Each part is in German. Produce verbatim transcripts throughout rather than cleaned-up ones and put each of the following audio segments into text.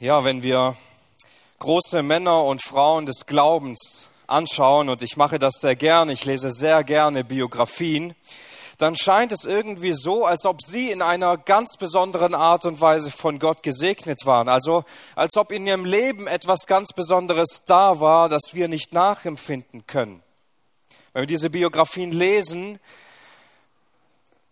Ja, wenn wir große Männer und Frauen des Glaubens anschauen, und ich mache das sehr gerne, ich lese sehr gerne Biografien, dann scheint es irgendwie so, als ob sie in einer ganz besonderen Art und Weise von Gott gesegnet waren. Also als ob in ihrem Leben etwas ganz Besonderes da war, das wir nicht nachempfinden können. Wenn wir diese Biografien lesen,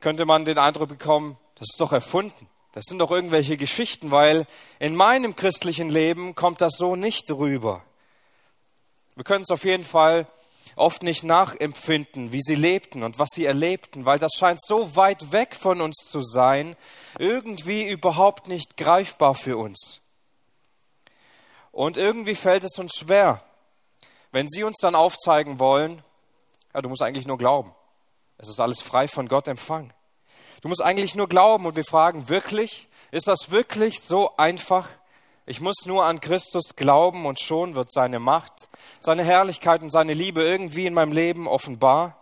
könnte man den Eindruck bekommen, das ist doch erfunden. Das sind doch irgendwelche Geschichten, weil in meinem christlichen Leben kommt das so nicht rüber. Wir können es auf jeden Fall oft nicht nachempfinden, wie sie lebten und was sie erlebten, weil das scheint so weit weg von uns zu sein, irgendwie überhaupt nicht greifbar für uns. Und irgendwie fällt es uns schwer, wenn sie uns dann aufzeigen wollen, ja, du musst eigentlich nur glauben. Es ist alles frei von Gott empfangen. Du musst eigentlich nur glauben, und wir fragen, wirklich? Ist das wirklich so einfach? Ich muss nur an Christus glauben und schon wird seine Macht, seine Herrlichkeit und seine Liebe irgendwie in meinem Leben offenbar.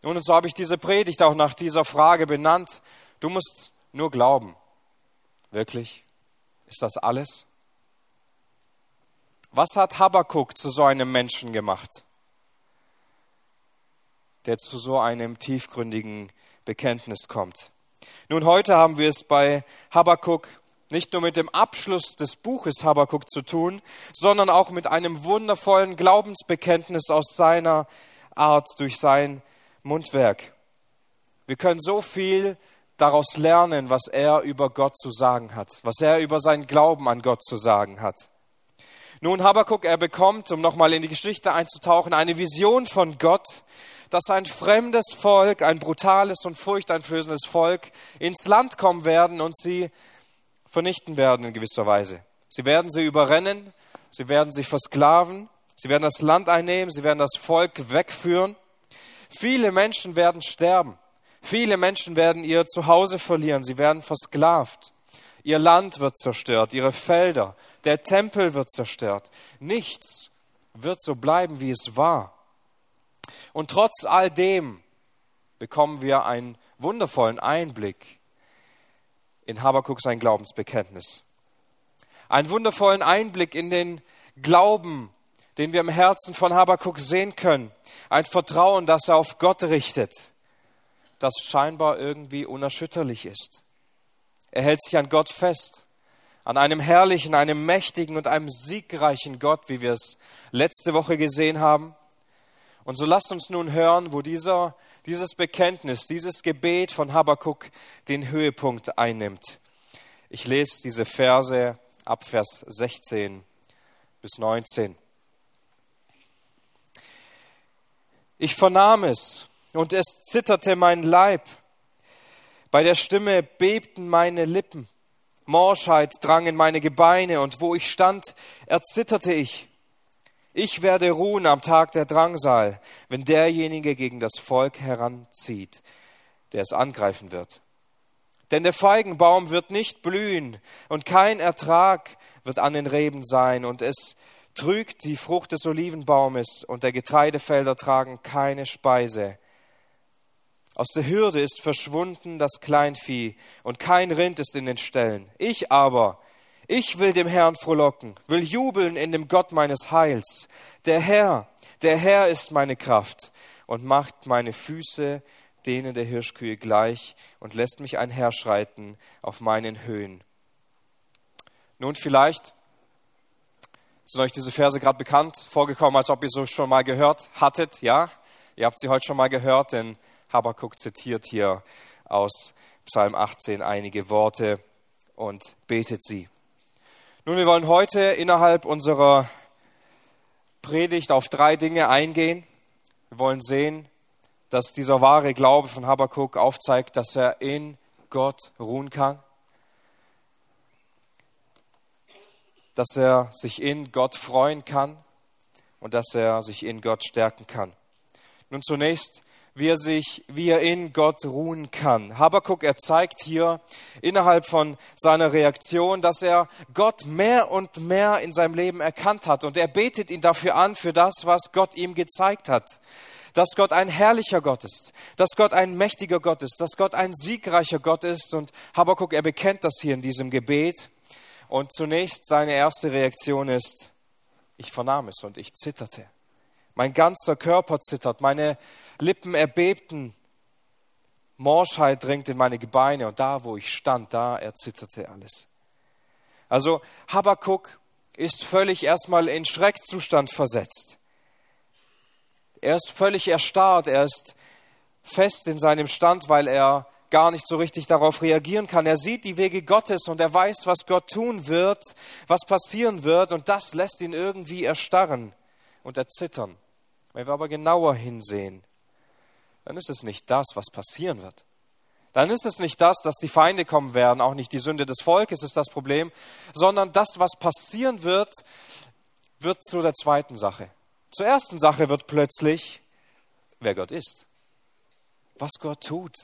Nun, und so habe ich diese Predigt auch nach dieser Frage benannt. Du musst nur glauben. Wirklich? Ist das alles? Was hat Habakuk zu so einem Menschen gemacht, der zu so einem tiefgründigen Bekenntnis kommt? Nun, heute haben wir es bei Habakuk nicht nur mit dem Abschluss des Buches Habakuk zu tun, sondern auch mit einem wundervollen Glaubensbekenntnis aus seiner Art, durch sein Mundwerk. Wir können so viel daraus lernen, was er über Gott zu sagen hat, was er über seinen Glauben an Gott zu sagen hat. Nun, Habakuk, er bekommt, um nochmal in die Geschichte einzutauchen, eine Vision von Gott, dass ein fremdes Volk, ein brutales und furchteinflößendes Volk ins Land kommen werden und sie vernichten werden in gewisser Weise. Sie werden sie überrennen, sie werden sie versklaven, sie werden das Land einnehmen, sie werden das Volk wegführen. Viele Menschen werden sterben, viele Menschen werden ihr Zuhause verlieren, sie werden versklavt. Ihr Land wird zerstört, ihre Felder, der Tempel wird zerstört. Nichts wird so bleiben, wie es war. Und trotz all dem bekommen wir einen wundervollen Einblick in Habakuk sein Glaubensbekenntnis. Einen wundervollen Einblick in den Glauben, den wir im Herzen von Habakuk sehen können. Ein Vertrauen, das er auf Gott richtet, das scheinbar irgendwie unerschütterlich ist. Er hält sich an Gott fest, an einem herrlichen, einem mächtigen und einem siegreichen Gott, wie wir es letzte Woche gesehen haben. Und so lasst uns nun hören, wo dieser, dieses Bekenntnis, dieses Gebet von Habakuk den Höhepunkt einnimmt. Ich lese diese Verse ab Vers sechzehn bis neunzehn. Ich vernahm es, und es zitterte mein Leib. Bei der Stimme bebten meine Lippen. Morschheit drang in meine Gebeine, und wo ich stand, erzitterte ich. Ich werde ruhen am Tag der Drangsal, wenn derjenige gegen das Volk heranzieht, der es angreifen wird. Denn der Feigenbaum wird nicht blühen und kein Ertrag wird an den Reben sein, und es trügt die Frucht des Olivenbaumes und der Getreidefelder tragen keine Speise. Aus der Hürde ist verschwunden das Kleinvieh und kein Rind ist in den Ställen. Ich aber Ich will dem Herrn frohlocken, will jubeln in dem Gott meines Heils. Der Herr, der Herr ist meine Kraft und macht meine Füße denen der Hirschkühe gleich und lässt mich einherschreiten auf meinen Höhen. Nun, vielleicht sind euch diese Verse gerade bekannt vorgekommen, als ob ihr so schon mal gehört hattet. Ja, ihr habt sie heute schon mal gehört, denn Habakuk zitiert hier aus Psalm achtzehn einige Worte und betet sie. Nun, wir wollen heute innerhalb unserer Predigt auf drei Dinge eingehen. Wir wollen sehen, dass dieser wahre Glaube von Habakuk aufzeigt, dass er in Gott ruhen kann, dass er sich in Gott freuen kann und dass er sich in Gott stärken kann. Nun zunächst, wie er, sich, wie er in Gott ruhen kann. Habakuk, er zeigt hier innerhalb von seiner Reaktion, dass er Gott mehr und mehr in seinem Leben erkannt hat. Und er betet ihn dafür an, für das, was Gott ihm gezeigt hat. Dass Gott ein herrlicher Gott ist, dass Gott ein mächtiger Gott ist, dass Gott ein siegreicher Gott ist. Und Habakuk, er bekennt das hier in diesem Gebet. Und zunächst seine erste Reaktion ist, ich vernahm es und ich zitterte. Mein ganzer Körper zittert, meine Lippen erbebten, Morschheit dringt in meine Gebeine und da, wo ich stand, da erzitterte alles. Also Habakuk ist völlig erstmal in Schreckzustand versetzt. Er ist völlig erstarrt, er ist fest in seinem Stand, weil er gar nicht so richtig darauf reagieren kann. Er sieht die Wege Gottes und er weiß, was Gott tun wird, was passieren wird und das lässt ihn irgendwie erstarren und erzittern. Wenn wir aber genauer hinsehen, dann ist es nicht das, was passieren wird. Dann ist es nicht das, dass die Feinde kommen werden, auch nicht die Sünde des Volkes ist das Problem, sondern das, was passieren wird, wird zu der zweiten Sache. Zur ersten Sache wird plötzlich, wer Gott ist, was Gott tut,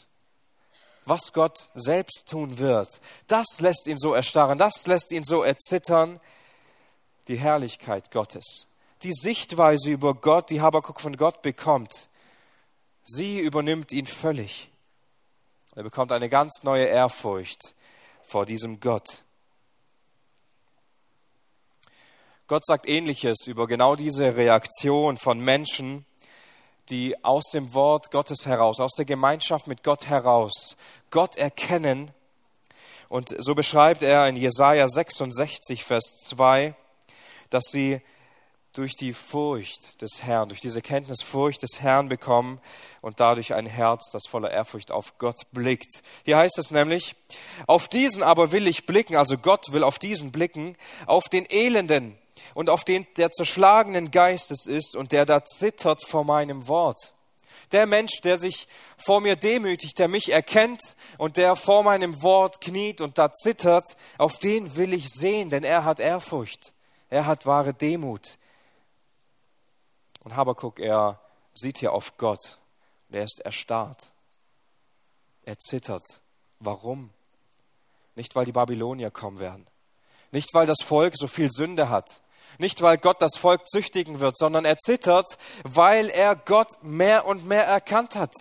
was Gott selbst tun wird. Das lässt ihn so erstarren, das lässt ihn so erzittern, die Herrlichkeit Gottes. Die Sichtweise über Gott, die Habakuk von Gott bekommt, sie übernimmt ihn völlig. Er bekommt eine ganz neue Ehrfurcht vor diesem Gott. Gott sagt Ähnliches über genau diese Reaktion von Menschen, die aus dem Wort Gottes heraus, aus der Gemeinschaft mit Gott heraus, Gott erkennen. Und so beschreibt er in Jesaja sechsundsechzig, Vers zwei, dass sie durch die Furcht des Herrn, durch diese Kenntnis Furcht des Herrn bekommen und dadurch ein Herz, das voller Ehrfurcht auf Gott blickt. Hier heißt es nämlich, auf diesen aber will ich blicken, also Gott will auf diesen blicken, auf den Elenden und auf den, der zerschlagenen Geistes ist und der da zittert vor meinem Wort. Der Mensch, der sich vor mir demütigt, der mich erkennt und der vor meinem Wort kniet und da zittert, auf den will ich sehen, denn er hat Ehrfurcht, er hat wahre Demut. Und Habakuk, er sieht hier auf Gott und er ist erstarrt. Er zittert. Warum? Nicht, weil die Babylonier kommen werden. Nicht, weil das Volk so viel Sünde hat. Nicht, weil Gott das Volk züchtigen wird, sondern er zittert, weil er Gott mehr und mehr erkannt hat.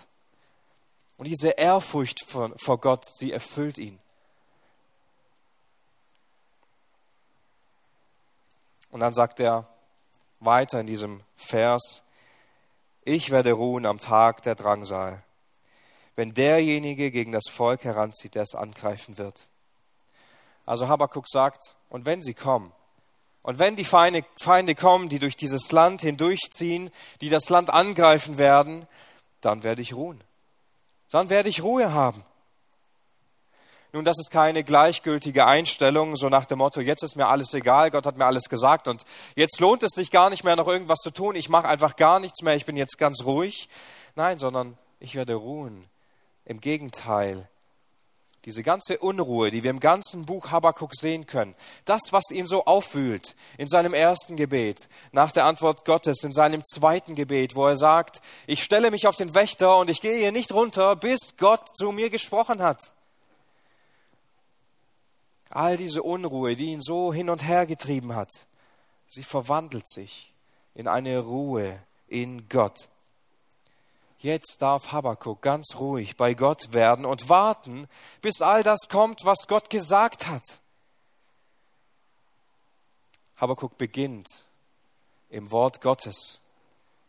Und diese Ehrfurcht vor Gott, sie erfüllt ihn. Und dann sagt er weiter in diesem Vers, ich werde ruhen am Tag der Drangsal, wenn derjenige gegen das Volk heranzieht, der es angreifen wird. Also Habakuk sagt, und wenn sie kommen, und wenn die Feinde, Feinde kommen, die durch dieses Land hindurchziehen, die das Land angreifen werden, dann werde ich ruhen. Dann werde ich Ruhe haben. Nun, das ist keine gleichgültige Einstellung, so nach dem Motto, jetzt ist mir alles egal, Gott hat mir alles gesagt und jetzt lohnt es sich gar nicht mehr, noch irgendwas zu tun, ich mache einfach gar nichts mehr, ich bin jetzt ganz ruhig. Nein, sondern ich werde ruhen. Im Gegenteil, diese ganze Unruhe, die wir im ganzen Buch Habakuk sehen können, das, was ihn so aufwühlt in seinem ersten Gebet, nach der Antwort Gottes, in seinem zweiten Gebet, wo er sagt, ich stelle mich auf den Wächter und ich gehe hier nicht runter, bis Gott zu mir gesprochen hat. All diese Unruhe, die ihn so hin und her getrieben hat, sie verwandelt sich in eine Ruhe in Gott. Jetzt darf Habakuk ganz ruhig bei Gott werden und warten, bis all das kommt, was Gott gesagt hat. Habakuk beginnt im Wort Gottes,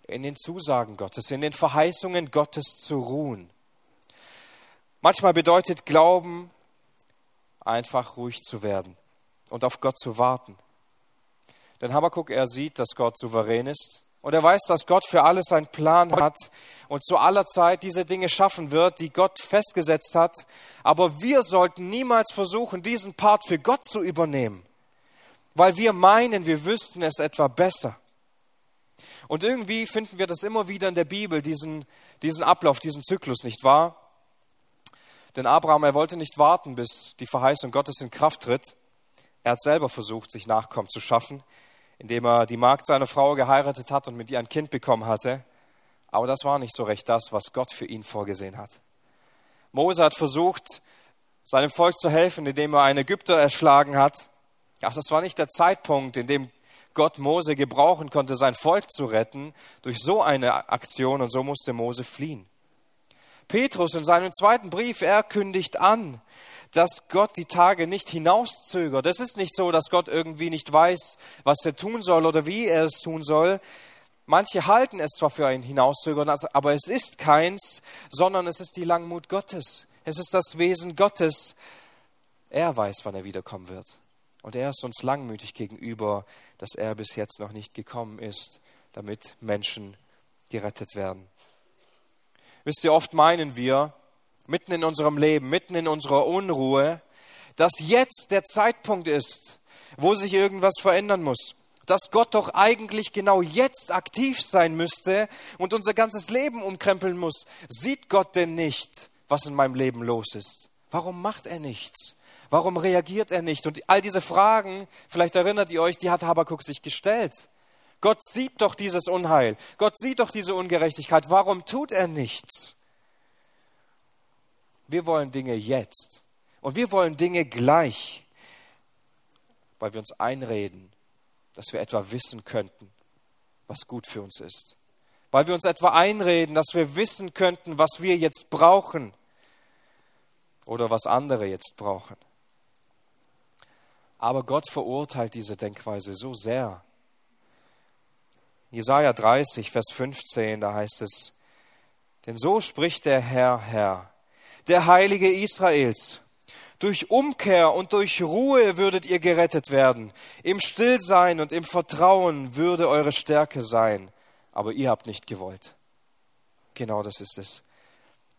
in den Zusagen Gottes, in den Verheißungen Gottes zu ruhen. Manchmal bedeutet Glauben, einfach ruhig zu werden und auf Gott zu warten. Denn Habakuk, er sieht, dass Gott souverän ist und er weiß, dass Gott für alles einen Plan hat und zu aller Zeit diese Dinge schaffen wird, die Gott festgesetzt hat. Aber wir sollten niemals versuchen, diesen Part für Gott zu übernehmen, weil wir meinen, wir wüssten es etwa besser. Und irgendwie finden wir das immer wieder in der Bibel, diesen, diesen Ablauf, diesen Zyklus, nicht wahr? Denn Abraham, er wollte nicht warten, bis die Verheißung Gottes in Kraft tritt. Er hat selber versucht, sich Nachkommen zu schaffen, indem er die Magd seiner Frau geheiratet hat und mit ihr ein Kind bekommen hatte. Aber das war nicht so recht das, was Gott für ihn vorgesehen hat. Mose hat versucht, seinem Volk zu helfen, indem er einen Ägypter erschlagen hat. Ach, das war nicht der Zeitpunkt, in dem Gott Mose gebrauchen konnte, sein Volk zu retten, durch so eine Aktion. Und so musste Mose fliehen. Petrus in seinem zweiten Brief, er kündigt an, dass Gott die Tage nicht hinauszögert. Das ist nicht so, dass Gott irgendwie nicht weiß, was er tun soll oder wie er es tun soll. Manche halten es zwar für ein Hinauszögern, aber es ist keins, sondern es ist die Langmut Gottes. Es ist das Wesen Gottes. Er weiß, wann er wiederkommen wird. Und er ist uns langmütig gegenüber, dass er bis jetzt noch nicht gekommen ist, damit Menschen gerettet werden. Wisst ihr, oft meinen wir, mitten in unserem Leben, mitten in unserer Unruhe, dass jetzt der Zeitpunkt ist, wo sich irgendwas verändern muss. Dass Gott doch eigentlich genau jetzt aktiv sein müsste und unser ganzes Leben umkrempeln muss. Sieht Gott denn nicht, was in meinem Leben los ist? Warum macht er nichts? Warum reagiert er nicht? Und all diese Fragen, vielleicht erinnert ihr euch, die hat Habakuk sich gestellt. Gott sieht doch dieses Unheil. Gott sieht doch diese Ungerechtigkeit. Warum tut er nichts? Wir wollen Dinge jetzt. Und wir wollen Dinge gleich, weil wir uns einreden, dass wir etwa wissen könnten, was gut für uns ist. Weil wir uns etwa einreden, dass wir wissen könnten, was wir jetzt brauchen oder was andere jetzt brauchen. Aber Gott verurteilt diese Denkweise so sehr. Jesaja dreißig, Vers fünfzehn, da heißt es: Denn so spricht der Herr, Herr, der Heilige Israels. Durch Umkehr und durch Ruhe würdet ihr gerettet werden. Im Stillsein und im Vertrauen würde eure Stärke sein. Aber ihr habt nicht gewollt. Genau das ist es.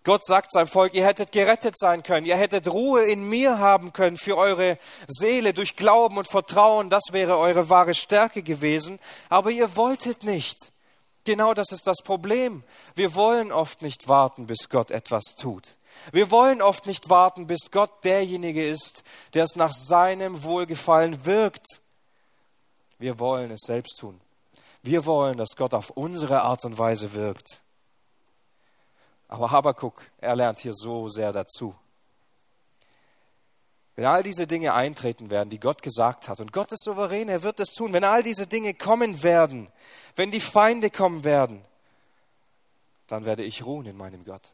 Gott sagt seinem Volk, ihr hättet gerettet sein können. Ihr hättet Ruhe in mir haben können für eure Seele. Durch Glauben und Vertrauen, das wäre eure wahre Stärke gewesen. Aber ihr wolltet nicht. Genau das ist das Problem. Wir wollen oft nicht warten, bis Gott etwas tut. Wir wollen oft nicht warten, bis Gott derjenige ist, der es nach seinem Wohlgefallen wirkt. Wir wollen es selbst tun. Wir wollen, dass Gott auf unsere Art und Weise wirkt. Aber Habakuk, er lernt hier so sehr dazu. Wenn all diese Dinge eintreten werden, die Gott gesagt hat, und Gott ist souverän, er wird es tun, wenn all diese Dinge kommen werden, wenn die Feinde kommen werden, dann werde ich ruhen in meinem Gott.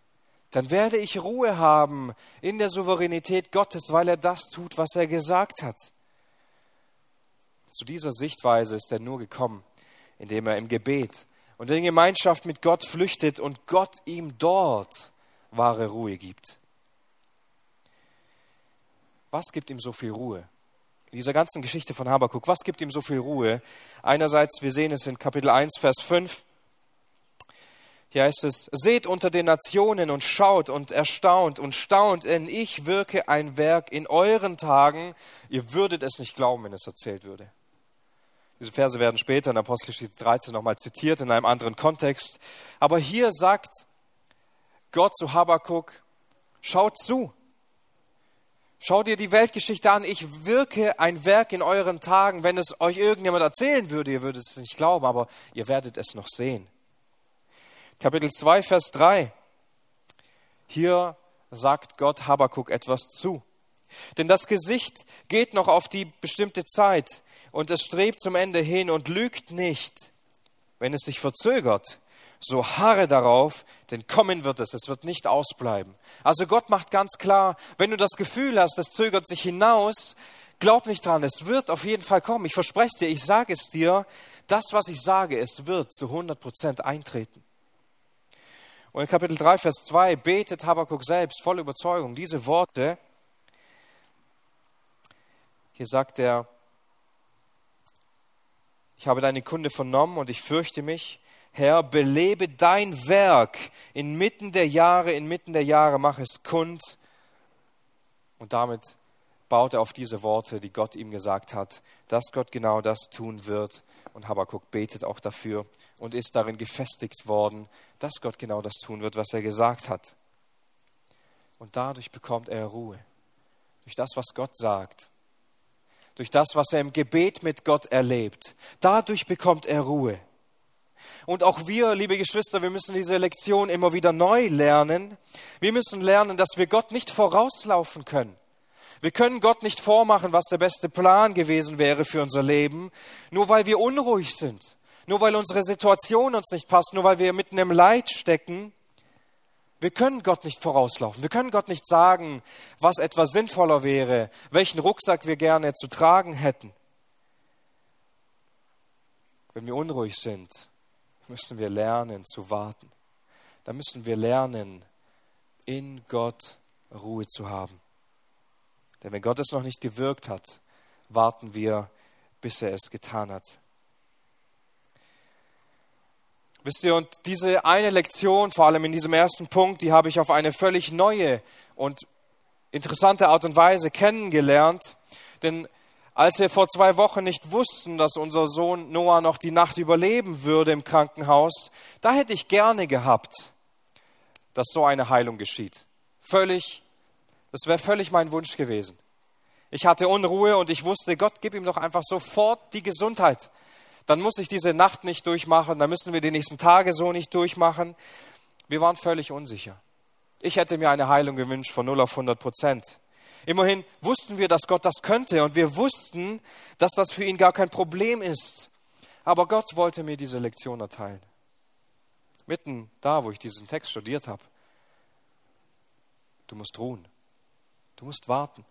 Dann werde ich Ruhe haben in der Souveränität Gottes, weil er das tut, was er gesagt hat. Zu dieser Sichtweise ist er nur gekommen, indem er im Gebet und in Gemeinschaft mit Gott flüchtet und Gott ihm dort wahre Ruhe gibt. Was gibt ihm so viel Ruhe? In dieser ganzen Geschichte von Habakuk, was gibt ihm so viel Ruhe? Einerseits, wir sehen es in Kapitel eins, Vers fünf, hier heißt es: Seht unter den Nationen und schaut und erstaunt und staunt, denn ich wirke ein Werk in euren Tagen. Ihr würdet es nicht glauben, wenn es erzählt würde. Diese Verse werden später in Apostelgeschichte dreizehn nochmal zitiert, in einem anderen Kontext. Aber hier sagt Gott zu Habakuk: Schaut zu. Schaut ihr die Weltgeschichte an. Ich wirke ein Werk in euren Tagen. Wenn es euch irgendjemand erzählen würde, ihr würdet es nicht glauben, aber ihr werdet es noch sehen. Kapitel zwei, Vers drei. Hier sagt Gott Habakuk etwas zu. Denn das Gesicht geht noch auf die bestimmte Zeit und es strebt zum Ende hin und lügt nicht. Wenn es sich verzögert, so harre darauf, denn kommen wird es, es wird nicht ausbleiben. Also Gott macht ganz klar, wenn du das Gefühl hast, es zögert sich hinaus, glaub nicht dran, es wird auf jeden Fall kommen. Ich verspreche es dir, ich sage es dir, das, was ich sage, es wird zu hundert Prozent eintreten. Und in Kapitel drei, Vers zwei betet Habakuk selbst voller Überzeugung diese Worte. Hier sagt er: Ich habe deine Kunde vernommen und ich fürchte mich. Herr, belebe dein Werk inmitten der Jahre, inmitten der Jahre, mach es kund. Und damit baut er auf diese Worte, die Gott ihm gesagt hat, dass Gott genau das tun wird. Und Habakuk betet auch dafür und ist darin gefestigt worden, dass Gott genau das tun wird, was er gesagt hat. Und dadurch bekommt er Ruhe. Durch das, was Gott sagt. Durch das, was er im Gebet mit Gott erlebt. Dadurch bekommt er Ruhe. Und auch wir, liebe Geschwister, wir müssen diese Lektion immer wieder neu lernen. Wir müssen lernen, dass wir Gott nicht vorauslaufen können. Wir können Gott nicht vormachen, was der beste Plan gewesen wäre für unser Leben, nur weil wir unruhig sind, nur weil unsere Situation uns nicht passt, nur weil wir mitten im Leid stecken. Wir können Gott nicht vorauslaufen. Wir können Gott nicht sagen, was etwas sinnvoller wäre, welchen Rucksack wir gerne zu tragen hätten. Wenn wir unruhig sind, müssen wir lernen zu warten. Da müssen wir lernen, in Gott Ruhe zu haben. Denn wenn Gott es noch nicht gewirkt hat, warten wir, bis er es getan hat. Wisst ihr, und diese eine Lektion, vor allem in diesem ersten Punkt, die habe ich auf eine völlig neue und interessante Art und Weise kennengelernt. Denn als wir vor zwei Wochen nicht wussten, dass unser Sohn Noah noch die Nacht überleben würde im Krankenhaus, da hätte ich gerne gehabt, dass so eine Heilung geschieht. Völlig, das wäre völlig mein Wunsch gewesen. Ich hatte Unruhe und ich wusste, Gott, gib ihm doch einfach sofort die Gesundheit. Dann muss ich diese Nacht nicht durchmachen, dann müssen wir die nächsten Tage so nicht durchmachen. Wir waren völlig unsicher. Ich hätte mir eine Heilung gewünscht von null auf hundert Prozent. Immerhin wussten wir, dass Gott das könnte und wir wussten, dass das für ihn gar kein Problem ist. Aber Gott wollte mir diese Lektion erteilen. Mitten da, wo ich diesen Text studiert habe. Du musst ruhen. Du musst warten.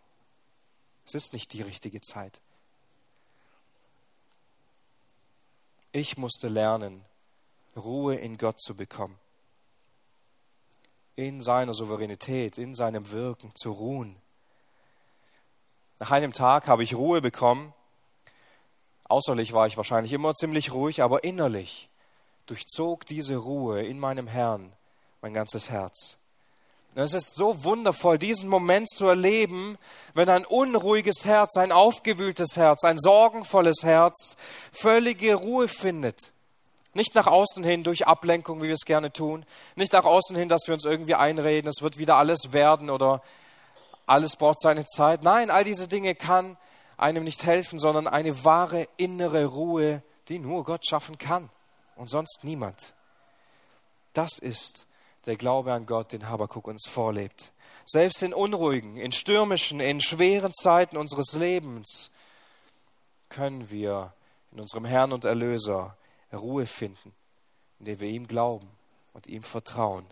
Es ist nicht die richtige Zeit. Ich musste lernen, Ruhe in Gott zu bekommen. In seiner Souveränität, in seinem Wirken zu ruhen. Nach einem Tag habe ich Ruhe bekommen. Äußerlich war ich wahrscheinlich immer ziemlich ruhig, aber innerlich durchzog diese Ruhe in meinem Herrn mein ganzes Herz. Und es ist so wundervoll, diesen Moment zu erleben, wenn ein unruhiges Herz, ein aufgewühltes Herz, ein sorgenvolles Herz völlige Ruhe findet. Nicht nach außen hin durch Ablenkung, wie wir es gerne tun. Nicht nach außen hin, dass wir uns irgendwie einreden, es wird wieder alles werden oder alles braucht seine Zeit. Nein, all diese Dinge kann einem nicht helfen, sondern eine wahre innere Ruhe, die nur Gott schaffen kann und sonst niemand. Das ist der Glaube an Gott, den Habakuk uns vorlebt. Selbst in unruhigen, in stürmischen, in schweren Zeiten unseres Lebens können wir in unserem Herrn und Erlöser Ruhe finden, indem wir ihm glauben und ihm vertrauen.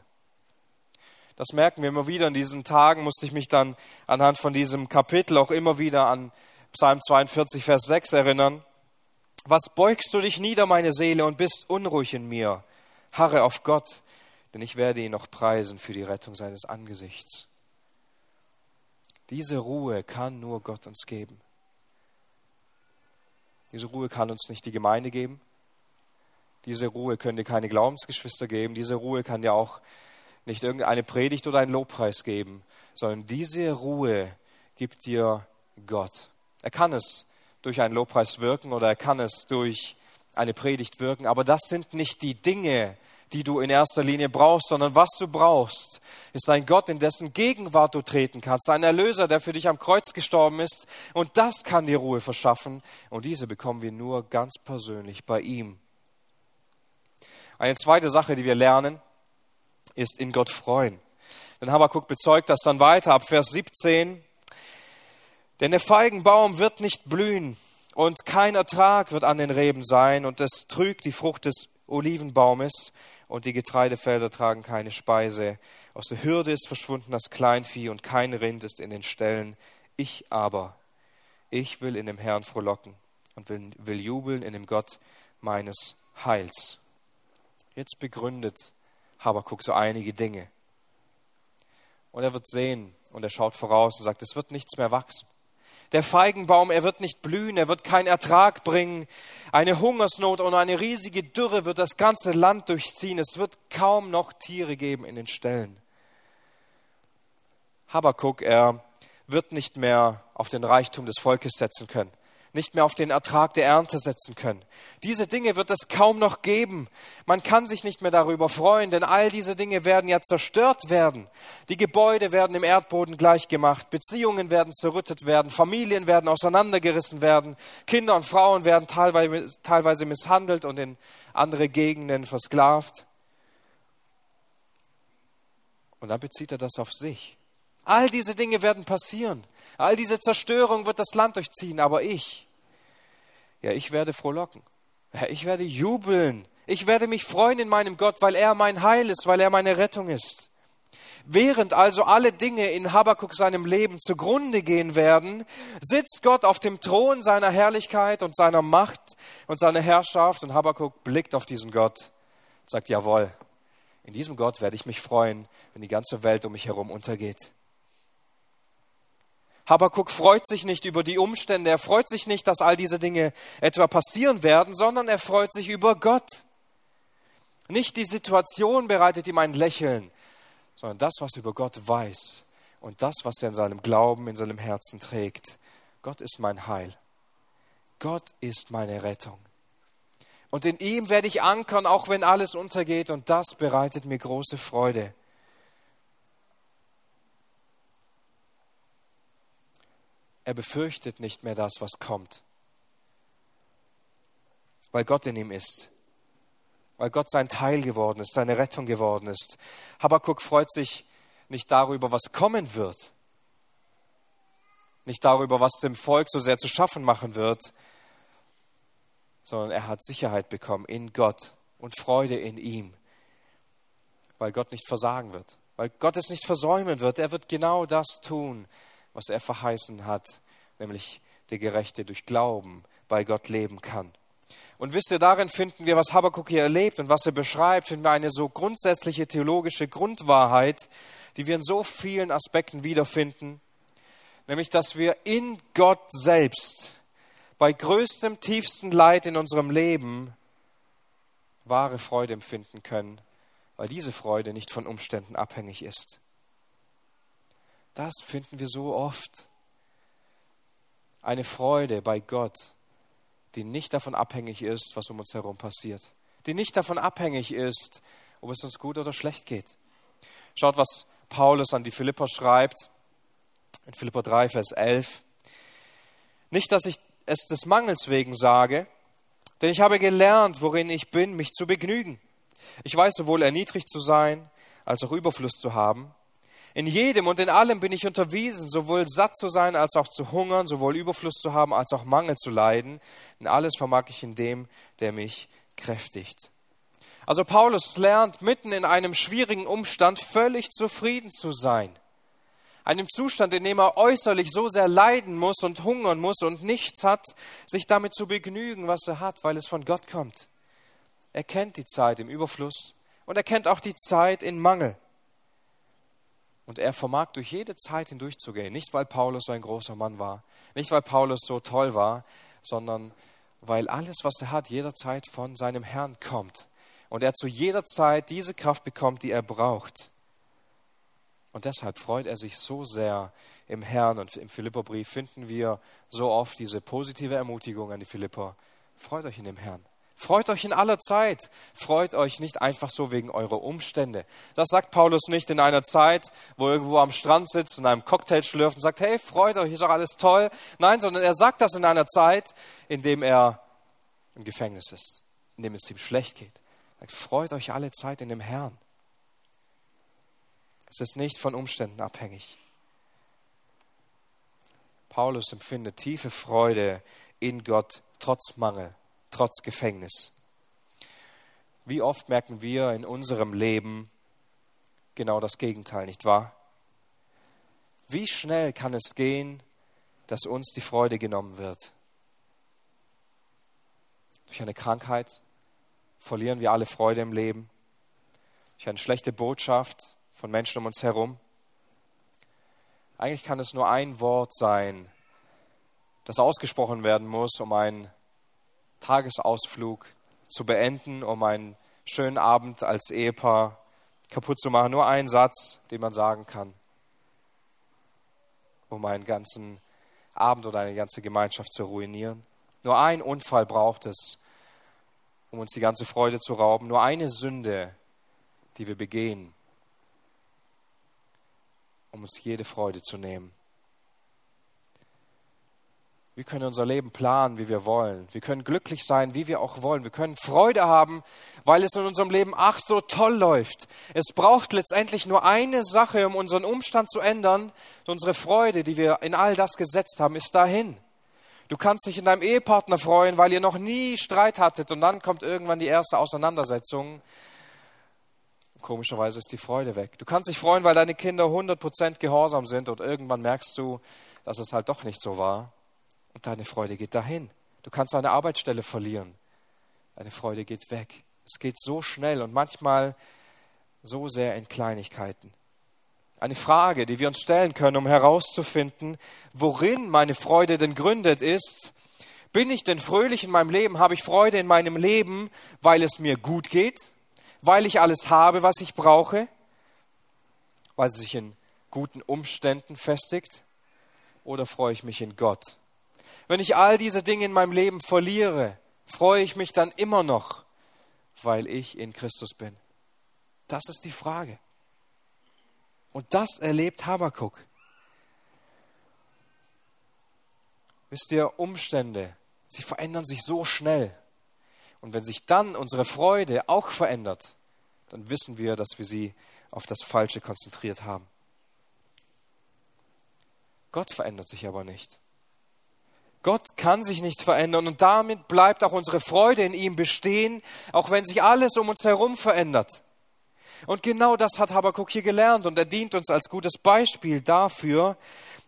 Das merken wir immer wieder. In diesen Tagen musste ich mich dann anhand von diesem Kapitel auch immer wieder an Psalm zweiundvierzig, Vers sechs erinnern. Was beugst du dich nieder, meine Seele, und bist unruhig in mir? Harre auf Gott, denn ich werde ihn noch preisen für die Rettung seines Angesichts. Diese Ruhe kann nur Gott uns geben. Diese Ruhe kann uns nicht die Gemeinde geben. Diese Ruhe können dir keine Glaubensgeschwister geben. Diese Ruhe kann dir auch nicht irgendeine Predigt oder einen Lobpreis geben, sondern diese Ruhe gibt dir Gott. Er kann es durch einen Lobpreis wirken oder er kann es durch eine Predigt wirken, aber das sind nicht die Dinge, die du in erster Linie brauchst, sondern was du brauchst, ist ein Gott, in dessen Gegenwart du treten kannst, ein Erlöser, der für dich am Kreuz gestorben ist und das kann dir Ruhe verschaffen und diese bekommen wir nur ganz persönlich bei ihm. Eine zweite Sache, die wir lernen, ist in Gott freuen. Denn Habakuk bezeugt das dann weiter ab Vers siebzehn. Denn der Feigenbaum wird nicht blühen und kein Ertrag wird an den Reben sein und es trügt die Frucht des Olivenbaumes und die Getreidefelder tragen keine Speise. Aus der Hürde ist verschwunden das Kleinvieh und kein Rind ist in den Ställen. Ich aber, ich will in dem Herrn frohlocken und will, will jubeln in dem Gott meines Heils. Jetzt begründet Habakuk so einige Dinge. Und er wird sehen und er schaut voraus und sagt, es wird nichts mehr wachsen. Der Feigenbaum, er wird nicht blühen, er wird keinen Ertrag bringen. Eine Hungersnot und eine riesige Dürre wird das ganze Land durchziehen. Es wird kaum noch Tiere geben in den Ställen. Habakuk, er wird nicht mehr auf den Reichtum des Volkes setzen können. Nicht mehr auf den Ertrag der Ernte setzen können. Diese Dinge wird es kaum noch geben. Man kann sich nicht mehr darüber freuen, denn all diese Dinge werden ja zerstört werden. Die Gebäude werden im Erdboden gleichgemacht, Beziehungen werden zerrüttet werden, Familien werden auseinandergerissen werden, Kinder und Frauen werden teilweise, teilweise misshandelt und in andere Gegenden versklavt. Und dann bezieht er das auf sich. All diese Dinge werden passieren. All diese Zerstörung wird das Land durchziehen. Aber ich, ja, ich werde frohlocken. Ja, ich werde jubeln. Ich werde mich freuen in meinem Gott, weil er mein Heil ist, weil er meine Rettung ist. Während also alle Dinge in Habakuk seinem Leben zugrunde gehen werden, sitzt Gott auf dem Thron seiner Herrlichkeit und seiner Macht und seiner Herrschaft. Und Habakuk blickt auf diesen Gott und sagt, jawohl, in diesem Gott werde ich mich freuen, wenn die ganze Welt um mich herum untergeht. Habakuk freut sich nicht über die Umstände, er freut sich nicht, dass all diese Dinge etwa passieren werden, sondern er freut sich über Gott. Nicht die Situation bereitet ihm ein Lächeln, sondern das, was über Gott weiß und das, was er in seinem Glauben, in seinem Herzen trägt. Gott ist mein Heil. Gott ist meine Rettung. Und in ihm werde ich ankern, auch wenn alles untergeht, und das bereitet mir große Freude. Er befürchtet nicht mehr das, was kommt, weil Gott in ihm ist, weil Gott sein Teil geworden ist, seine Rettung geworden ist. Habakuk freut sich nicht darüber, was kommen wird, nicht darüber, was dem Volk so sehr zu schaffen machen wird, sondern er hat Sicherheit bekommen in Gott und Freude in ihm, weil Gott nicht versagen wird, weil Gott es nicht versäumen wird. Er wird genau das tun, was er verheißen hat, nämlich der Gerechte durch Glauben bei Gott leben kann. Und wisst ihr, darin finden wir, was Habakuk hier erlebt und was er beschreibt, finden wir eine so grundsätzliche theologische Grundwahrheit, die wir in so vielen Aspekten wiederfinden, nämlich, dass wir in Gott selbst bei größtem, tiefstem Leid in unserem Leben wahre Freude empfinden können, weil diese Freude nicht von Umständen abhängig ist. Das finden wir so oft. Eine Freude bei Gott, die nicht davon abhängig ist, was um uns herum passiert. Die nicht davon abhängig ist, ob es uns gut oder schlecht geht. Schaut, was Paulus an die Philipper schreibt. In Philipper drei, Vers elf. Nicht, dass ich es des Mangels wegen sage, denn ich habe gelernt, worin ich bin, mich zu begnügen. Ich weiß sowohl erniedrigt zu sein, als auch Überfluss zu haben. In jedem und in allem bin ich unterwiesen, sowohl satt zu sein, als auch zu hungern, sowohl Überfluss zu haben, als auch Mangel zu leiden. Denn alles vermag ich in dem, der mich kräftigt. Also Paulus lernt, mitten in einem schwierigen Umstand völlig zufrieden zu sein. Einem Zustand, in dem er äußerlich so sehr leiden muss und hungern muss und nichts hat, sich damit zu begnügen, was er hat, weil es von Gott kommt. Er kennt die Zeit im Überfluss und er kennt auch die Zeit in Mangel. Und er vermag durch jede Zeit hindurchzugehen. Nicht, weil Paulus so ein großer Mann war, nicht, weil Paulus so toll war, sondern weil alles, was er hat, jederzeit von seinem Herrn kommt. Und er zu jeder Zeit diese Kraft bekommt, die er braucht. Und deshalb freut er sich so sehr im Herrn. Und im Philipperbrief finden wir so oft diese positive Ermutigung an die Philipper. Freut euch in dem Herrn. Freut euch in aller Zeit. Freut euch nicht einfach so wegen eurer Umstände. Das sagt Paulus nicht in einer Zeit, wo irgendwo am Strand sitzt und einem Cocktail schlürft und sagt, hey, freut euch, ist doch alles toll. Nein, sondern er sagt das in einer Zeit, in dem er im Gefängnis ist, in dem es ihm schlecht geht. Er sagt, freut euch alle Zeit in dem Herrn. Es ist nicht von Umständen abhängig. Paulus empfindet tiefe Freude in Gott, trotz Mangel, trotz Gefängnis. Wie oft merken wir in unserem Leben genau das Gegenteil, nicht wahr? Wie schnell kann es gehen, dass uns die Freude genommen wird? Durch eine Krankheit verlieren wir alle Freude im Leben. Durch eine schlechte Botschaft von Menschen um uns herum. Eigentlich kann es nur ein Wort sein, das ausgesprochen werden muss, um einen Tagesausflug zu beenden, um einen schönen Abend als Ehepaar kaputt zu machen. Nur ein Satz, den man sagen kann, um einen ganzen Abend oder eine ganze Gemeinschaft zu ruinieren. Nur ein Unfall braucht es, um uns die ganze Freude zu rauben. Nur eine Sünde, die wir begehen, um uns jede Freude zu nehmen. Wir können unser Leben planen, wie wir wollen. Wir können glücklich sein, wie wir auch wollen. Wir können Freude haben, weil es in unserem Leben ach so toll läuft. Es braucht letztendlich nur eine Sache, um unseren Umstand zu ändern. Unsere Freude, die wir in all das gesetzt haben, ist dahin. Du kannst dich in deinem Ehepartner freuen, weil ihr noch nie Streit hattet. Und dann kommt irgendwann die erste Auseinandersetzung. Komischerweise ist die Freude weg. Du kannst dich freuen, weil deine Kinder hundert Prozent gehorsam sind und irgendwann merkst du, dass es halt doch nicht so war und deine Freude geht dahin. Du kannst deine Arbeitsstelle verlieren. Deine Freude geht weg. Es geht so schnell und manchmal so sehr in Kleinigkeiten. Eine Frage, die wir uns stellen können, um herauszufinden, worin meine Freude denn gründet ist: Bin ich denn fröhlich in meinem Leben? Habe ich Freude in meinem Leben, weil es mir gut geht? Weil ich alles habe, was ich brauche? Weil sie sich in guten Umständen festigt? Oder freue ich mich in Gott? Wenn ich all diese Dinge in meinem Leben verliere, freue ich mich dann immer noch, weil ich in Christus bin? Das ist die Frage. Und das erlebt Habakuk. Wisst ihr, Umstände, sie verändern sich so schnell. Und wenn sich dann unsere Freude auch verändert, dann wissen wir, dass wir sie auf das Falsche konzentriert haben. Gott verändert sich aber nicht. Gott kann sich nicht verändern und damit bleibt auch unsere Freude in ihm bestehen, auch wenn sich alles um uns herum verändert. Und genau das hat Habakuk hier gelernt und er dient uns als gutes Beispiel dafür.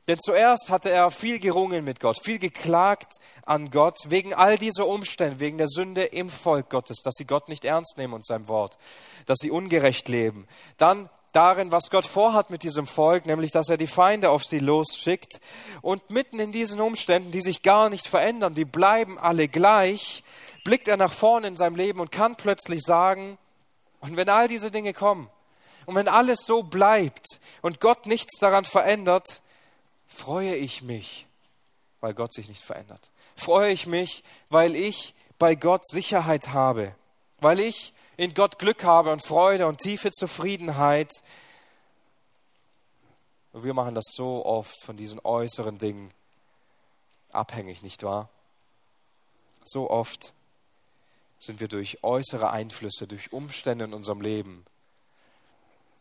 Denn zuerst hatte er viel gerungen mit Gott, viel geklagt an Gott wegen all dieser Umstände, wegen der Sünde im Volk Gottes, dass sie Gott nicht ernst nehmen und sein Wort, dass sie ungerecht leben. Dann darin, was Gott vorhat mit diesem Volk, nämlich dass er die Feinde auf sie losschickt. Und mitten in diesen Umständen, die sich gar nicht verändern, die bleiben alle gleich, blickt er nach vorne in seinem Leben und kann plötzlich sagen: Und wenn all diese Dinge kommen und wenn alles so bleibt und Gott nichts daran verändert, freue ich mich, weil Gott sich nicht verändert. Freue ich mich, weil ich bei Gott Sicherheit habe, weil ich in Gott Glück habe und Freude und tiefe Zufriedenheit. Und wir machen das so oft von diesen äußeren Dingen abhängig, nicht wahr? So oft sind wir durch äußere Einflüsse, durch Umstände in unserem Leben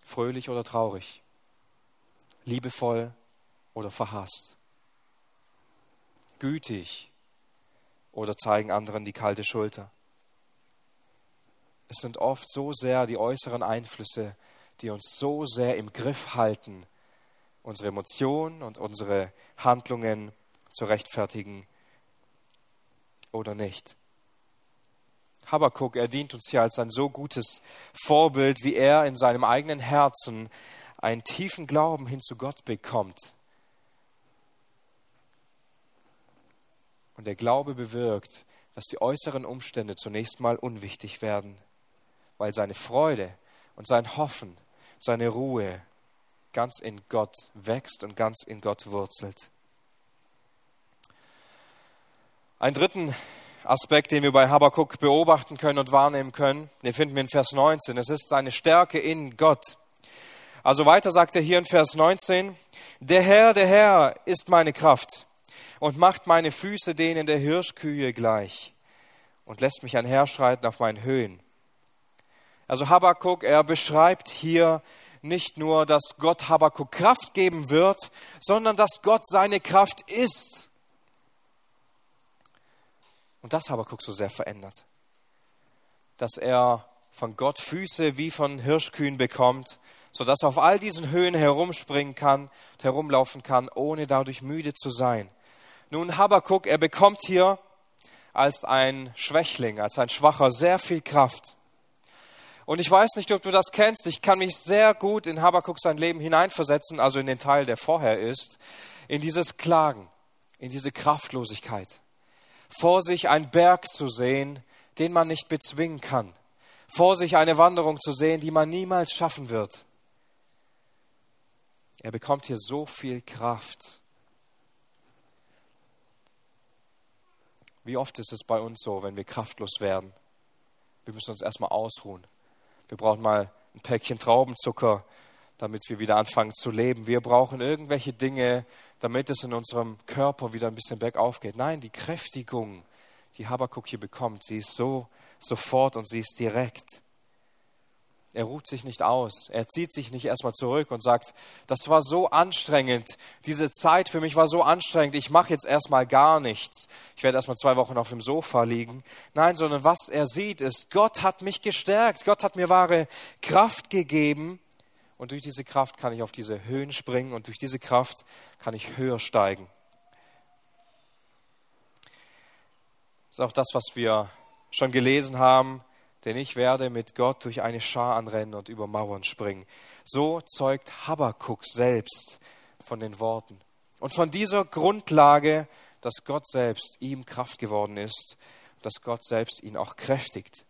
fröhlich oder traurig, liebevoll oder verhasst, gütig oder zeigen anderen die kalte Schulter. Es sind oft so sehr die äußeren Einflüsse, die uns so sehr im Griff halten, unsere Emotionen und unsere Handlungen zu rechtfertigen oder nicht. Habakuk, er dient uns hier als ein so gutes Vorbild, wie er in seinem eigenen Herzen einen tiefen Glauben hin zu Gott bekommt. Und der Glaube bewirkt, dass die äußeren Umstände zunächst mal unwichtig werden, weil seine Freude und sein Hoffen, seine Ruhe ganz in Gott wächst und ganz in Gott wurzelt. Einen dritten Aspekt, den wir bei Habakuk beobachten können und wahrnehmen können, den finden wir in Vers neunzehn. Es ist seine Stärke in Gott. Also weiter sagt er hier in Vers neunzehn: Der Herr, der Herr ist meine Kraft und macht meine Füße denen der Hirschkühe gleich und lässt mich einherschreiten auf meinen Höhen. Also Habakuk, er beschreibt hier nicht nur, dass Gott Habakuk Kraft geben wird, sondern dass Gott seine Kraft ist. Und das Habakuk so sehr verändert, dass er von Gott Füße wie von Hirschkühen bekommt, sodass er auf all diesen Höhen herumspringen kann, herumlaufen kann, ohne dadurch müde zu sein. Nun, Habakuk, er bekommt hier als ein Schwächling, als ein Schwacher sehr viel Kraft. Und ich weiß nicht, ob du das kennst, ich kann mich sehr gut in Habakuk sein Leben hineinversetzen, also in den Teil, der vorher ist, in dieses Klagen, in diese Kraftlosigkeit. Vor sich einen Berg zu sehen, den man nicht bezwingen kann. Vor sich eine Wanderung zu sehen, die man niemals schaffen wird. Er bekommt hier so viel Kraft. Wie oft ist es bei uns so, wenn wir kraftlos werden? Wir müssen uns erstmal ausruhen. Wir brauchen mal ein Päckchen Traubenzucker, damit wir wieder anfangen zu leben. Wir brauchen irgendwelche Dinge, damit es in unserem Körper wieder ein bisschen bergauf geht. Nein, die Kräftigung, die Habakuk hier bekommt, sie ist so sofort und sie ist direkt. Er ruht sich nicht aus. Er zieht sich nicht erstmal zurück und sagt, das war so anstrengend. Diese Zeit für mich war so anstrengend. Ich mache jetzt erstmal gar nichts. Ich werde erstmal zwei Wochen auf dem Sofa liegen. Nein, sondern was er sieht ist, Gott hat mich gestärkt. Gott hat mir wahre Kraft gegeben. Und durch diese Kraft kann ich auf diese Höhen springen und durch diese Kraft kann ich höher steigen. Das ist auch das, was wir schon gelesen haben. Denn ich werde mit Gott durch eine Schar anrennen und über Mauern springen. So zeugt Habakuk selbst von den Worten. Und von dieser Grundlage, dass Gott selbst ihm Kraft geworden ist, dass Gott selbst ihn auch kräftigt.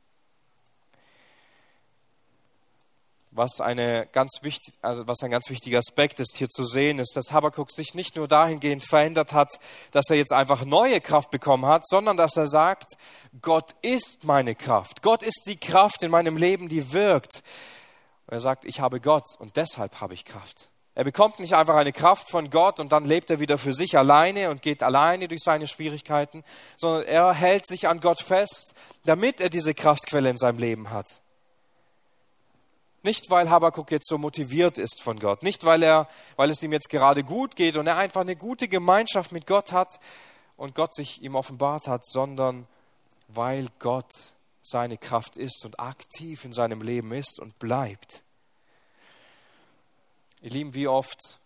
Was, eine ganz wichtig, also was ein ganz wichtiger Aspekt ist, hier zu sehen, ist, dass Habakuk sich nicht nur dahingehend verändert hat, dass er jetzt einfach neue Kraft bekommen hat, sondern dass er sagt, Gott ist meine Kraft. Gott ist die Kraft in meinem Leben, die wirkt. Und er sagt, ich habe Gott und deshalb habe ich Kraft. Er bekommt nicht einfach eine Kraft von Gott und dann lebt er wieder für sich alleine und geht alleine durch seine Schwierigkeiten, sondern er hält sich an Gott fest, damit er diese Kraftquelle in seinem Leben hat. Nicht, weil Habakuk jetzt so motiviert ist von Gott, nicht, weil, er, weil es ihm jetzt gerade gut geht und er einfach eine gute Gemeinschaft mit Gott hat und Gott sich ihm offenbart hat, sondern weil Gott seine Kraft ist und aktiv in seinem Leben ist und bleibt. Ihr Lieben, wie oft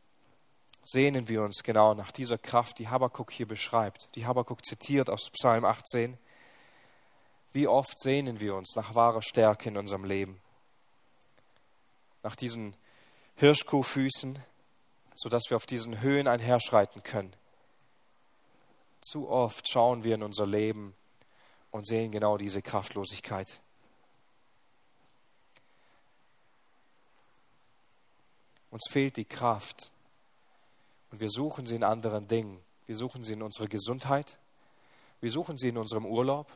sehnen wir uns genau nach dieser Kraft, die Habakuk hier beschreibt, die Habakuk zitiert aus Psalm achtzehn. Wie oft sehnen wir uns nach wahrer Stärke in unserem Leben? Nach diesen Hirschkuhfüßen, sodass wir auf diesen Höhen einherschreiten können. Zu oft schauen wir in unser Leben und sehen genau diese Kraftlosigkeit. Uns fehlt die Kraft und wir suchen sie in anderen Dingen. Wir suchen sie in unserer Gesundheit, wir suchen sie in unserem Urlaub,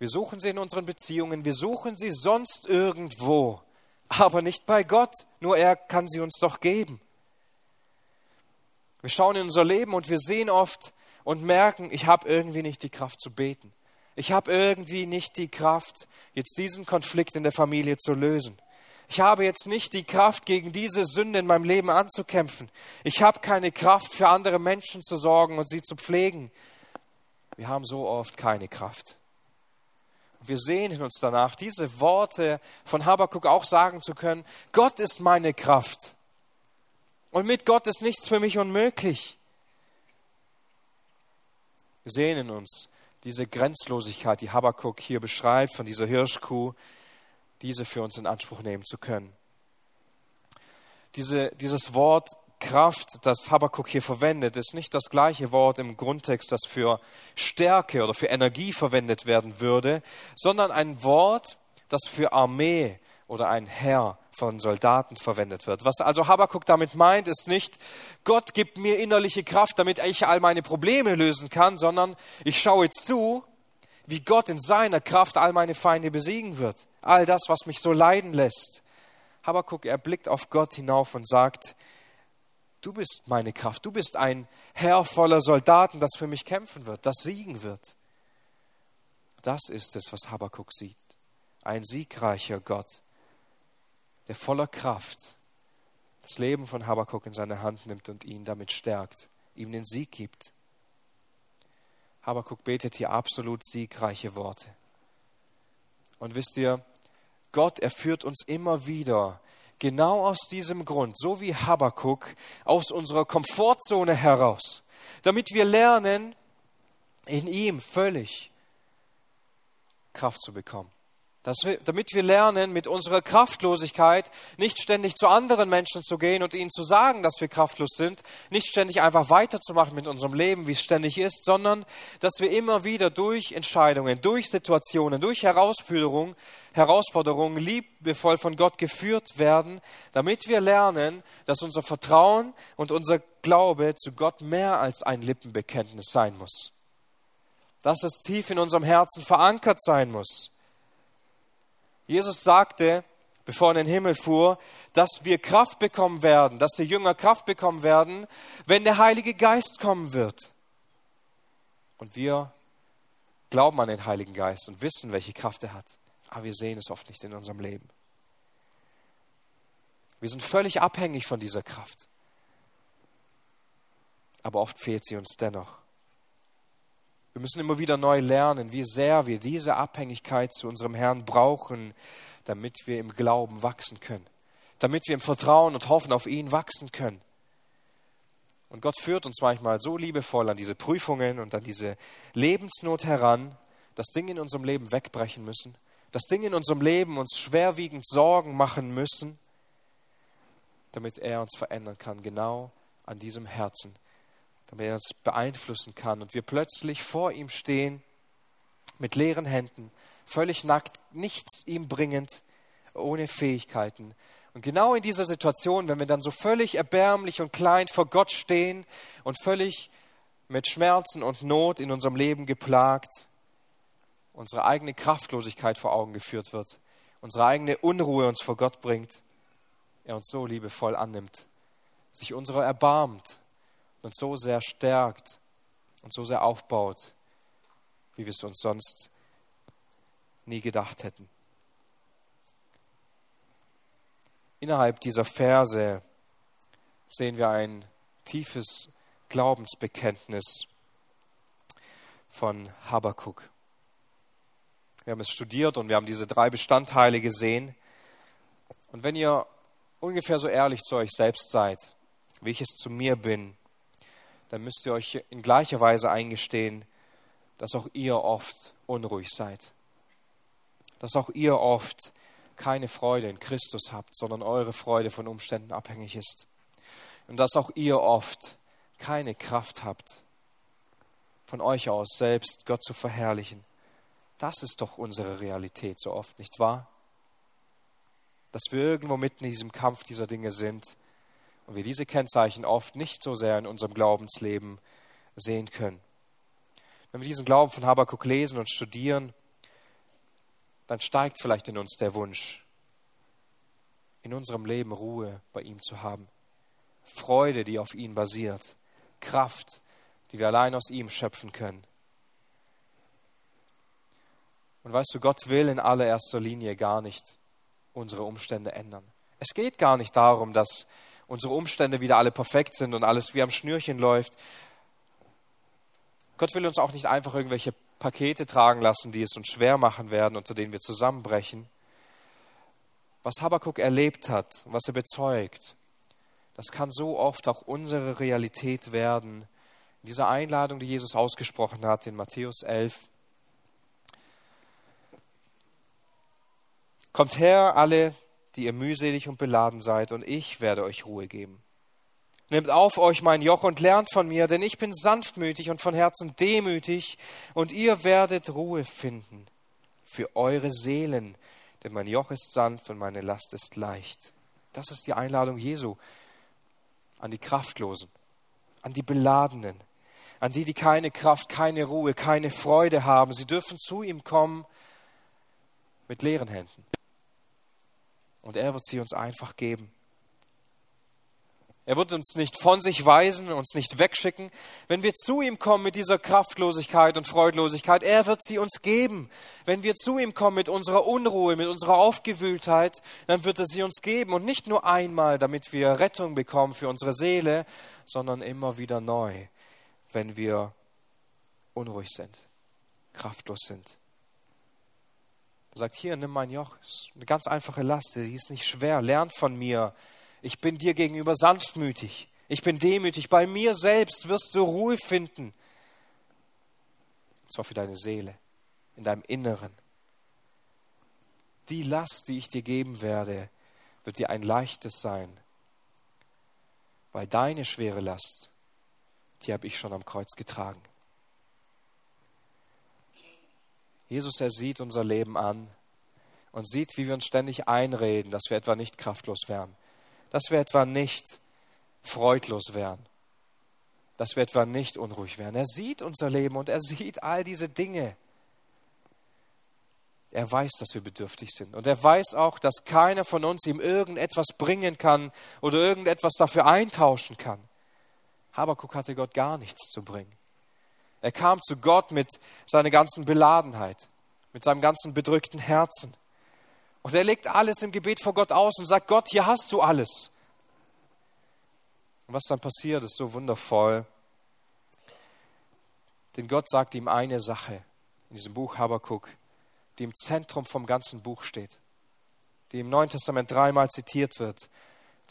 wir suchen sie in unseren Beziehungen, wir suchen sie sonst irgendwo. Aber nicht bei Gott, nur er kann sie uns doch geben. Wir schauen in unser Leben und wir sehen oft und merken, ich habe irgendwie nicht die Kraft zu beten. Ich habe irgendwie nicht die Kraft, jetzt diesen Konflikt in der Familie zu lösen. Ich habe jetzt nicht die Kraft, gegen diese Sünde in meinem Leben anzukämpfen. Ich habe keine Kraft, für andere Menschen zu sorgen und sie zu pflegen. Wir haben so oft keine Kraft. Wir sehnen uns danach, diese Worte von Habakuk auch sagen zu können, Gott ist meine Kraft und mit Gott ist nichts für mich unmöglich. Wir sehnen uns, diese Grenzlosigkeit, die Habakuk hier beschreibt, von dieser Hirschkuh, diese für uns in Anspruch nehmen zu können. Diese, dieses Wort Kraft, das Habakuk hier verwendet, ist nicht das gleiche Wort im Grundtext, das für Stärke oder für Energie verwendet werden würde, sondern ein Wort, das für Armee oder ein Heer von Soldaten verwendet wird. Was also Habakuk damit meint, ist nicht, Gott gibt mir innerliche Kraft, damit ich all meine Probleme lösen kann, sondern ich schaue zu, wie Gott in seiner Kraft all meine Feinde besiegen wird. All das, was mich so leiden lässt. Habakuk, er blickt auf Gott hinauf und sagt, du bist meine Kraft, du bist ein Heer voller Soldaten, das für mich kämpfen wird, das siegen wird. Das ist es, was Habakuk sieht. Ein siegreicher Gott, der voller Kraft das Leben von Habakuk in seine Hand nimmt und ihn damit stärkt, ihm den Sieg gibt. Habakuk betet hier absolut siegreiche Worte. Und wisst ihr, Gott, er führt uns immer wieder genau aus diesem Grund, so wie Habakuk, aus unserer Komfortzone heraus, damit wir lernen, in ihm völlig Kraft zu bekommen. Dass wir, damit wir lernen, mit unserer Kraftlosigkeit nicht ständig zu anderen Menschen zu gehen und ihnen zu sagen, dass wir kraftlos sind, nicht ständig einfach weiterzumachen mit unserem Leben, wie es ständig ist, sondern dass wir immer wieder durch Entscheidungen, durch Situationen, durch Herausforderungen, Herausforderungen liebevoll von Gott geführt werden, damit wir lernen, dass unser Vertrauen und unser Glaube zu Gott mehr als ein Lippenbekenntnis sein muss. Dass es tief in unserem Herzen verankert sein muss. Jesus sagte, bevor er in den Himmel fuhr, dass wir Kraft bekommen werden, dass die Jünger Kraft bekommen werden, wenn der Heilige Geist kommen wird. Und wir glauben an den Heiligen Geist und wissen, welche Kraft er hat. Aber wir sehen es oft nicht in unserem Leben. Wir sind völlig abhängig von dieser Kraft. Aber oft fehlt sie uns dennoch. Wir müssen immer wieder neu lernen, wie sehr wir diese Abhängigkeit zu unserem Herrn brauchen, damit wir im Glauben wachsen können. Damit wir im Vertrauen und Hoffen auf ihn wachsen können. Und Gott führt uns manchmal so liebevoll an diese Prüfungen und an diese Lebensnot heran, dass Dinge in unserem Leben wegbrechen müssen, dass Dinge in unserem Leben uns schwerwiegend Sorgen machen müssen, damit er uns verändern kann, genau an diesem Herzen, damit er uns beeinflussen kann und wir plötzlich vor ihm stehen, mit leeren Händen, völlig nackt, nichts ihm bringend, ohne Fähigkeiten. Und genau in dieser Situation, wenn wir dann so völlig erbärmlich und klein vor Gott stehen und völlig mit Schmerzen und Not in unserem Leben geplagt, unsere eigene Kraftlosigkeit vor Augen geführt wird, unsere eigene Unruhe uns vor Gott bringt, er uns so liebevoll annimmt, sich unserer erbarmt und so sehr stärkt und so sehr aufbaut, wie wir es uns sonst nie gedacht hätten. Innerhalb dieser Verse sehen wir ein tiefes Glaubensbekenntnis von Habakuk. Wir haben es studiert und wir haben diese drei Bestandteile gesehen. Und wenn ihr ungefähr so ehrlich zu euch selbst seid, wie ich es zu mir bin, dann müsst ihr euch in gleicher Weise eingestehen, dass auch ihr oft unruhig seid. Dass auch ihr oft keine Freude in Christus habt, sondern eure Freude von Umständen abhängig ist. Und dass auch ihr oft keine Kraft habt, von euch aus selbst Gott zu verherrlichen. Das ist doch unsere Realität so oft, nicht wahr? Dass wir irgendwo mitten in diesem Kampf dieser Dinge sind und wir diese Kennzeichen oft nicht so sehr in unserem Glaubensleben sehen können. Wenn wir diesen Glauben von Habakuk lesen und studieren, dann steigt vielleicht in uns der Wunsch, in unserem Leben Ruhe bei ihm zu haben. Freude, die auf ihn basiert. Kraft, die wir allein aus ihm schöpfen können. Und weißt du, Gott will in allererster Linie gar nicht unsere Umstände ändern. Es geht gar nicht darum, dass unsere Umstände wieder alle perfekt sind und alles wie am Schnürchen läuft. Gott will uns auch nicht einfach irgendwelche Pakete tragen lassen, die es uns schwer machen werden, unter denen wir zusammenbrechen. Was Habakuk erlebt hat, was er bezeugt, das kann so oft auch unsere Realität werden. In dieser Einladung, die Jesus ausgesprochen hat, in Matthäus elf, kommt her, alle, die ihr mühselig und beladen seid, und ich werde euch Ruhe geben. Nehmt auf euch mein Joch und lernt von mir, denn ich bin sanftmütig und von Herzen demütig, und ihr werdet Ruhe finden für eure Seelen, denn mein Joch ist sanft und meine Last ist leicht. Das ist die Einladung Jesu an die Kraftlosen, an die Beladenen, an die, die keine Kraft, keine Ruhe, keine Freude haben. Sie dürfen zu ihm kommen mit leeren Händen. Und er wird sie uns einfach geben. Er wird uns nicht von sich weisen, uns nicht wegschicken. Wenn wir zu ihm kommen mit dieser Kraftlosigkeit und Freudlosigkeit, er wird sie uns geben. Wenn wir zu ihm kommen mit unserer Unruhe, mit unserer Aufgewühltheit, dann wird er sie uns geben. Und nicht nur einmal, damit wir Rettung bekommen für unsere Seele, sondern immer wieder neu, wenn wir unruhig sind, kraftlos sind. Er sagt, hier, nimm mein Joch. Das ist eine ganz einfache Last, die ist nicht schwer. Lern von mir. Ich bin dir gegenüber sanftmütig. Ich bin demütig. Bei mir selbst wirst du Ruhe finden. Und zwar für deine Seele, in deinem Inneren. Die Last, die ich dir geben werde, wird dir ein leichtes sein. Weil deine schwere Last, die habe ich schon am Kreuz getragen. Jesus, er sieht unser Leben an und sieht, wie wir uns ständig einreden, dass wir etwa nicht kraftlos wären. Dass wir etwa nicht freudlos wären, dass wir etwa nicht unruhig wären. Er sieht unser Leben und er sieht all diese Dinge. Er weiß, dass wir bedürftig sind. Und er weiß auch, dass keiner von uns ihm irgendetwas bringen kann oder irgendetwas dafür eintauschen kann. Habakuk hatte Gott gar nichts zu bringen. Er kam zu Gott mit seiner ganzen Beladenheit, mit seinem ganzen bedrückten Herzen. Und er legt alles im Gebet vor Gott aus und sagt, Gott, hier hast du alles. Und was dann passiert, ist so wundervoll. Denn Gott sagt ihm eine Sache in diesem Buch Habakuk, die im Zentrum vom ganzen Buch steht, die im Neuen Testament dreimal zitiert wird.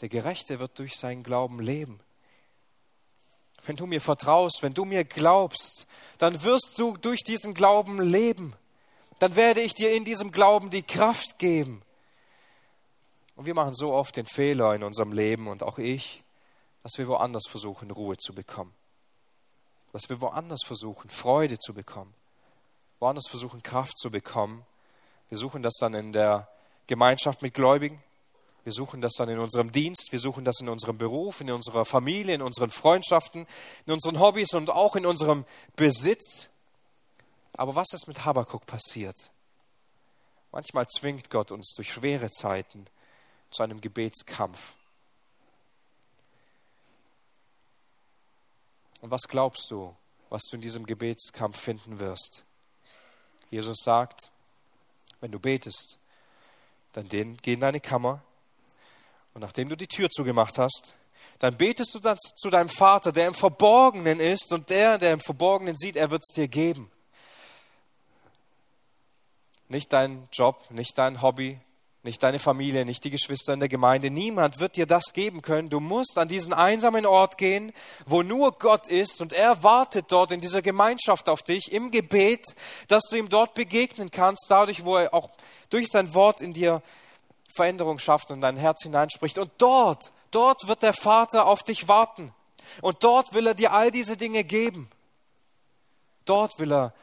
Der Gerechte wird durch seinen Glauben leben. Wenn du mir vertraust, wenn du mir glaubst, dann wirst du durch diesen Glauben leben. Dann werde ich dir in diesem Glauben die Kraft geben. Und wir machen so oft den Fehler in unserem Leben, und auch ich, dass wir woanders versuchen, Ruhe zu bekommen. Dass wir woanders versuchen, Freude zu bekommen. Woanders versuchen, Kraft zu bekommen. Wir suchen das dann in der Gemeinschaft mit Gläubigen. Wir suchen das dann in unserem Dienst. Wir suchen das in unserem Beruf, in unserer Familie, in unseren Freundschaften, in unseren Hobbys und auch in unserem Besitz. Aber was ist mit Habakuk passiert? Manchmal zwingt Gott uns durch schwere Zeiten zu einem Gebetskampf. Und was glaubst du, was du in diesem Gebetskampf finden wirst? Jesus sagt, wenn du betest, dann geh in deine Kammer und nachdem du die Tür zugemacht hast, dann betest du dann zu deinem Vater, der im Verborgenen ist, und der, der im Verborgenen sieht, er wird es dir geben. Nicht dein Job, nicht dein Hobby, nicht deine Familie, nicht die Geschwister in der Gemeinde. Niemand wird dir das geben können. Du musst an diesen einsamen Ort gehen, wo nur Gott ist, und er wartet dort in dieser Gemeinschaft auf dich, im Gebet, dass du ihm dort begegnen kannst, dadurch, wo er auch durch sein Wort in dir Veränderung schafft und in dein Herz hineinspricht. Und dort, dort wird der Vater auf dich warten. Und dort will er dir all diese Dinge geben. Dort will er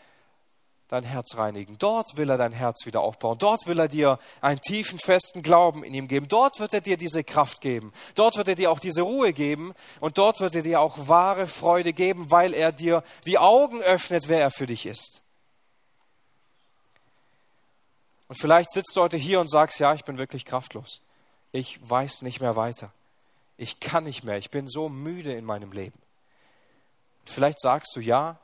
dein Herz reinigen. Dort will er dein Herz wieder aufbauen. Dort will er dir einen tiefen, festen Glauben in ihm geben. Dort wird er dir diese Kraft geben. Dort wird er dir auch diese Ruhe geben. Und dort wird er dir auch wahre Freude geben, weil er dir die Augen öffnet, wer er für dich ist. Und vielleicht sitzt du heute hier und sagst, ja, ich bin wirklich kraftlos. Ich weiß nicht mehr weiter. Ich kann nicht mehr. Ich bin so müde in meinem Leben. Und vielleicht sagst du, ja,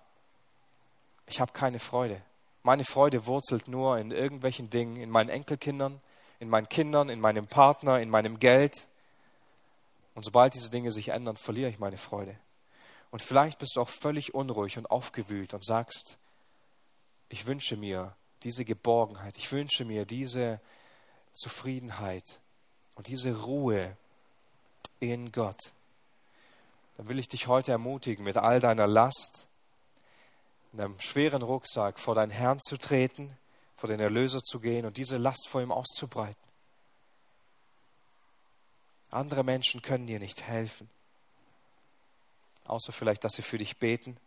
ich habe keine Freude. Meine Freude wurzelt nur in irgendwelchen Dingen, in meinen Enkelkindern, in meinen Kindern, in meinem Partner, in meinem Geld. Und sobald diese Dinge sich ändern, verliere ich meine Freude. Und vielleicht bist du auch völlig unruhig und aufgewühlt und sagst, ich wünsche mir diese Geborgenheit, ich wünsche mir diese Zufriedenheit und diese Ruhe in Gott. Dann will ich dich heute ermutigen, mit all deiner Last, in einem schweren Rucksack vor deinen Herrn zu treten, vor den Erlöser zu gehen und diese Last vor ihm auszubreiten. Andere Menschen können dir nicht helfen, außer vielleicht, dass sie für dich beten.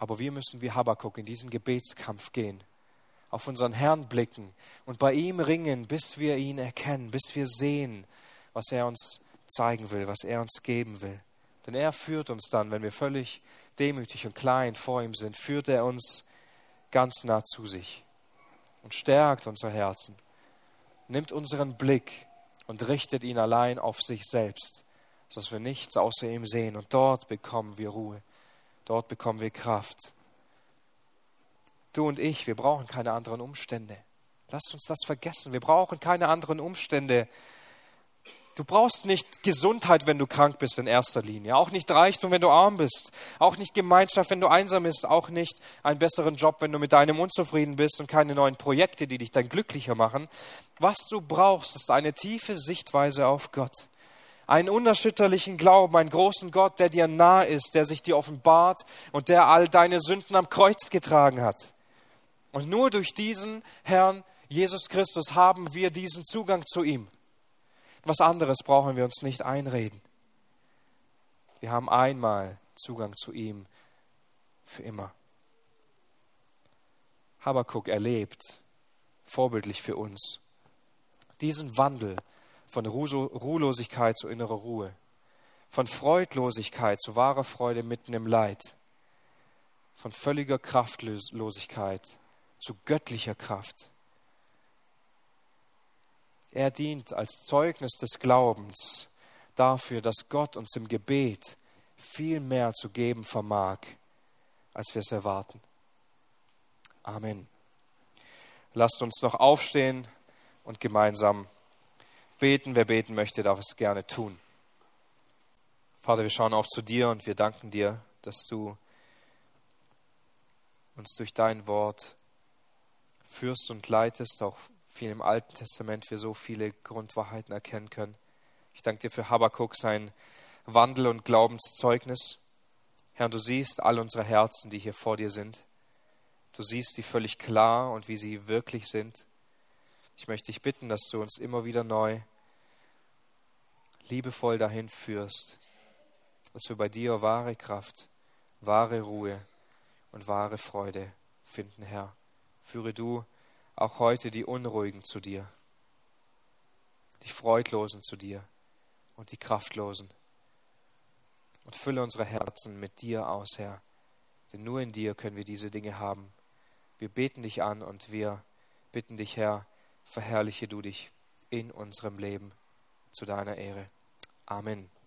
Aber wir müssen wie Habakuk in diesen Gebetskampf gehen, auf unseren Herrn blicken und bei ihm ringen, bis wir ihn erkennen, bis wir sehen, was er uns zeigen will, was er uns geben will. Denn er führt uns dann, wenn wir völlig demütig und klein vor ihm sind, führt er uns ganz nah zu sich und stärkt unser Herzen, nimmt unseren Blick und richtet ihn allein auf sich selbst, sodass wir nichts außer ihm sehen. Und dort bekommen wir Ruhe, dort bekommen wir Kraft. Du und ich, wir brauchen keine anderen Umstände. Lasst uns das vergessen. Wir brauchen keine anderen Umstände. Du brauchst nicht Gesundheit, wenn du krank bist in erster Linie. Auch nicht Reichtum, wenn du arm bist. Auch nicht Gemeinschaft, wenn du einsam bist. Auch nicht einen besseren Job, wenn du mit deinem unzufrieden bist und keine neuen Projekte, die dich dann glücklicher machen. Was du brauchst, ist eine tiefe Sichtweise auf Gott. Einen unerschütterlichen Glauben, einen großen Gott, der dir nah ist, der sich dir offenbart und der all deine Sünden am Kreuz getragen hat. Und nur durch diesen Herrn Jesus Christus haben wir diesen Zugang zu ihm. Was anderes brauchen wir uns nicht einreden. Wir haben einmal Zugang zu ihm für immer. Habakuk erlebt, vorbildlich für uns, diesen Wandel von Ruhelosigkeit zu innerer Ruhe, von Freudlosigkeit zu wahrer Freude mitten im Leid, von völliger Kraftlosigkeit zu göttlicher Kraft. Er dient als Zeugnis des Glaubens dafür, dass Gott uns im Gebet viel mehr zu geben vermag, als wir es erwarten. Amen. Lasst uns noch aufstehen und gemeinsam beten. Wer beten möchte, darf es gerne tun. Vater, wir schauen auf zu dir und wir danken dir, dass du uns durch dein Wort führst und leitest, auch viel im Alten Testament wir so viele Grundwahrheiten erkennen können. Ich danke dir für Habakuk, sein Wandel und Glaubenszeugnis. Herr, du siehst all unsere Herzen, die hier vor dir sind. Du siehst sie völlig klar und wie sie wirklich sind. Ich möchte dich bitten, dass du uns immer wieder neu liebevoll dahin führst, dass wir bei dir wahre Kraft, wahre Ruhe und wahre Freude finden, Herr. Führe du auch heute die Unruhigen zu dir, die Freudlosen zu dir und die Kraftlosen. Und fülle unsere Herzen mit dir aus, Herr. Denn nur in dir können wir diese Dinge haben. Wir beten dich an und wir bitten dich, Herr, verherrliche du dich in unserem Leben zu deiner Ehre. Amen.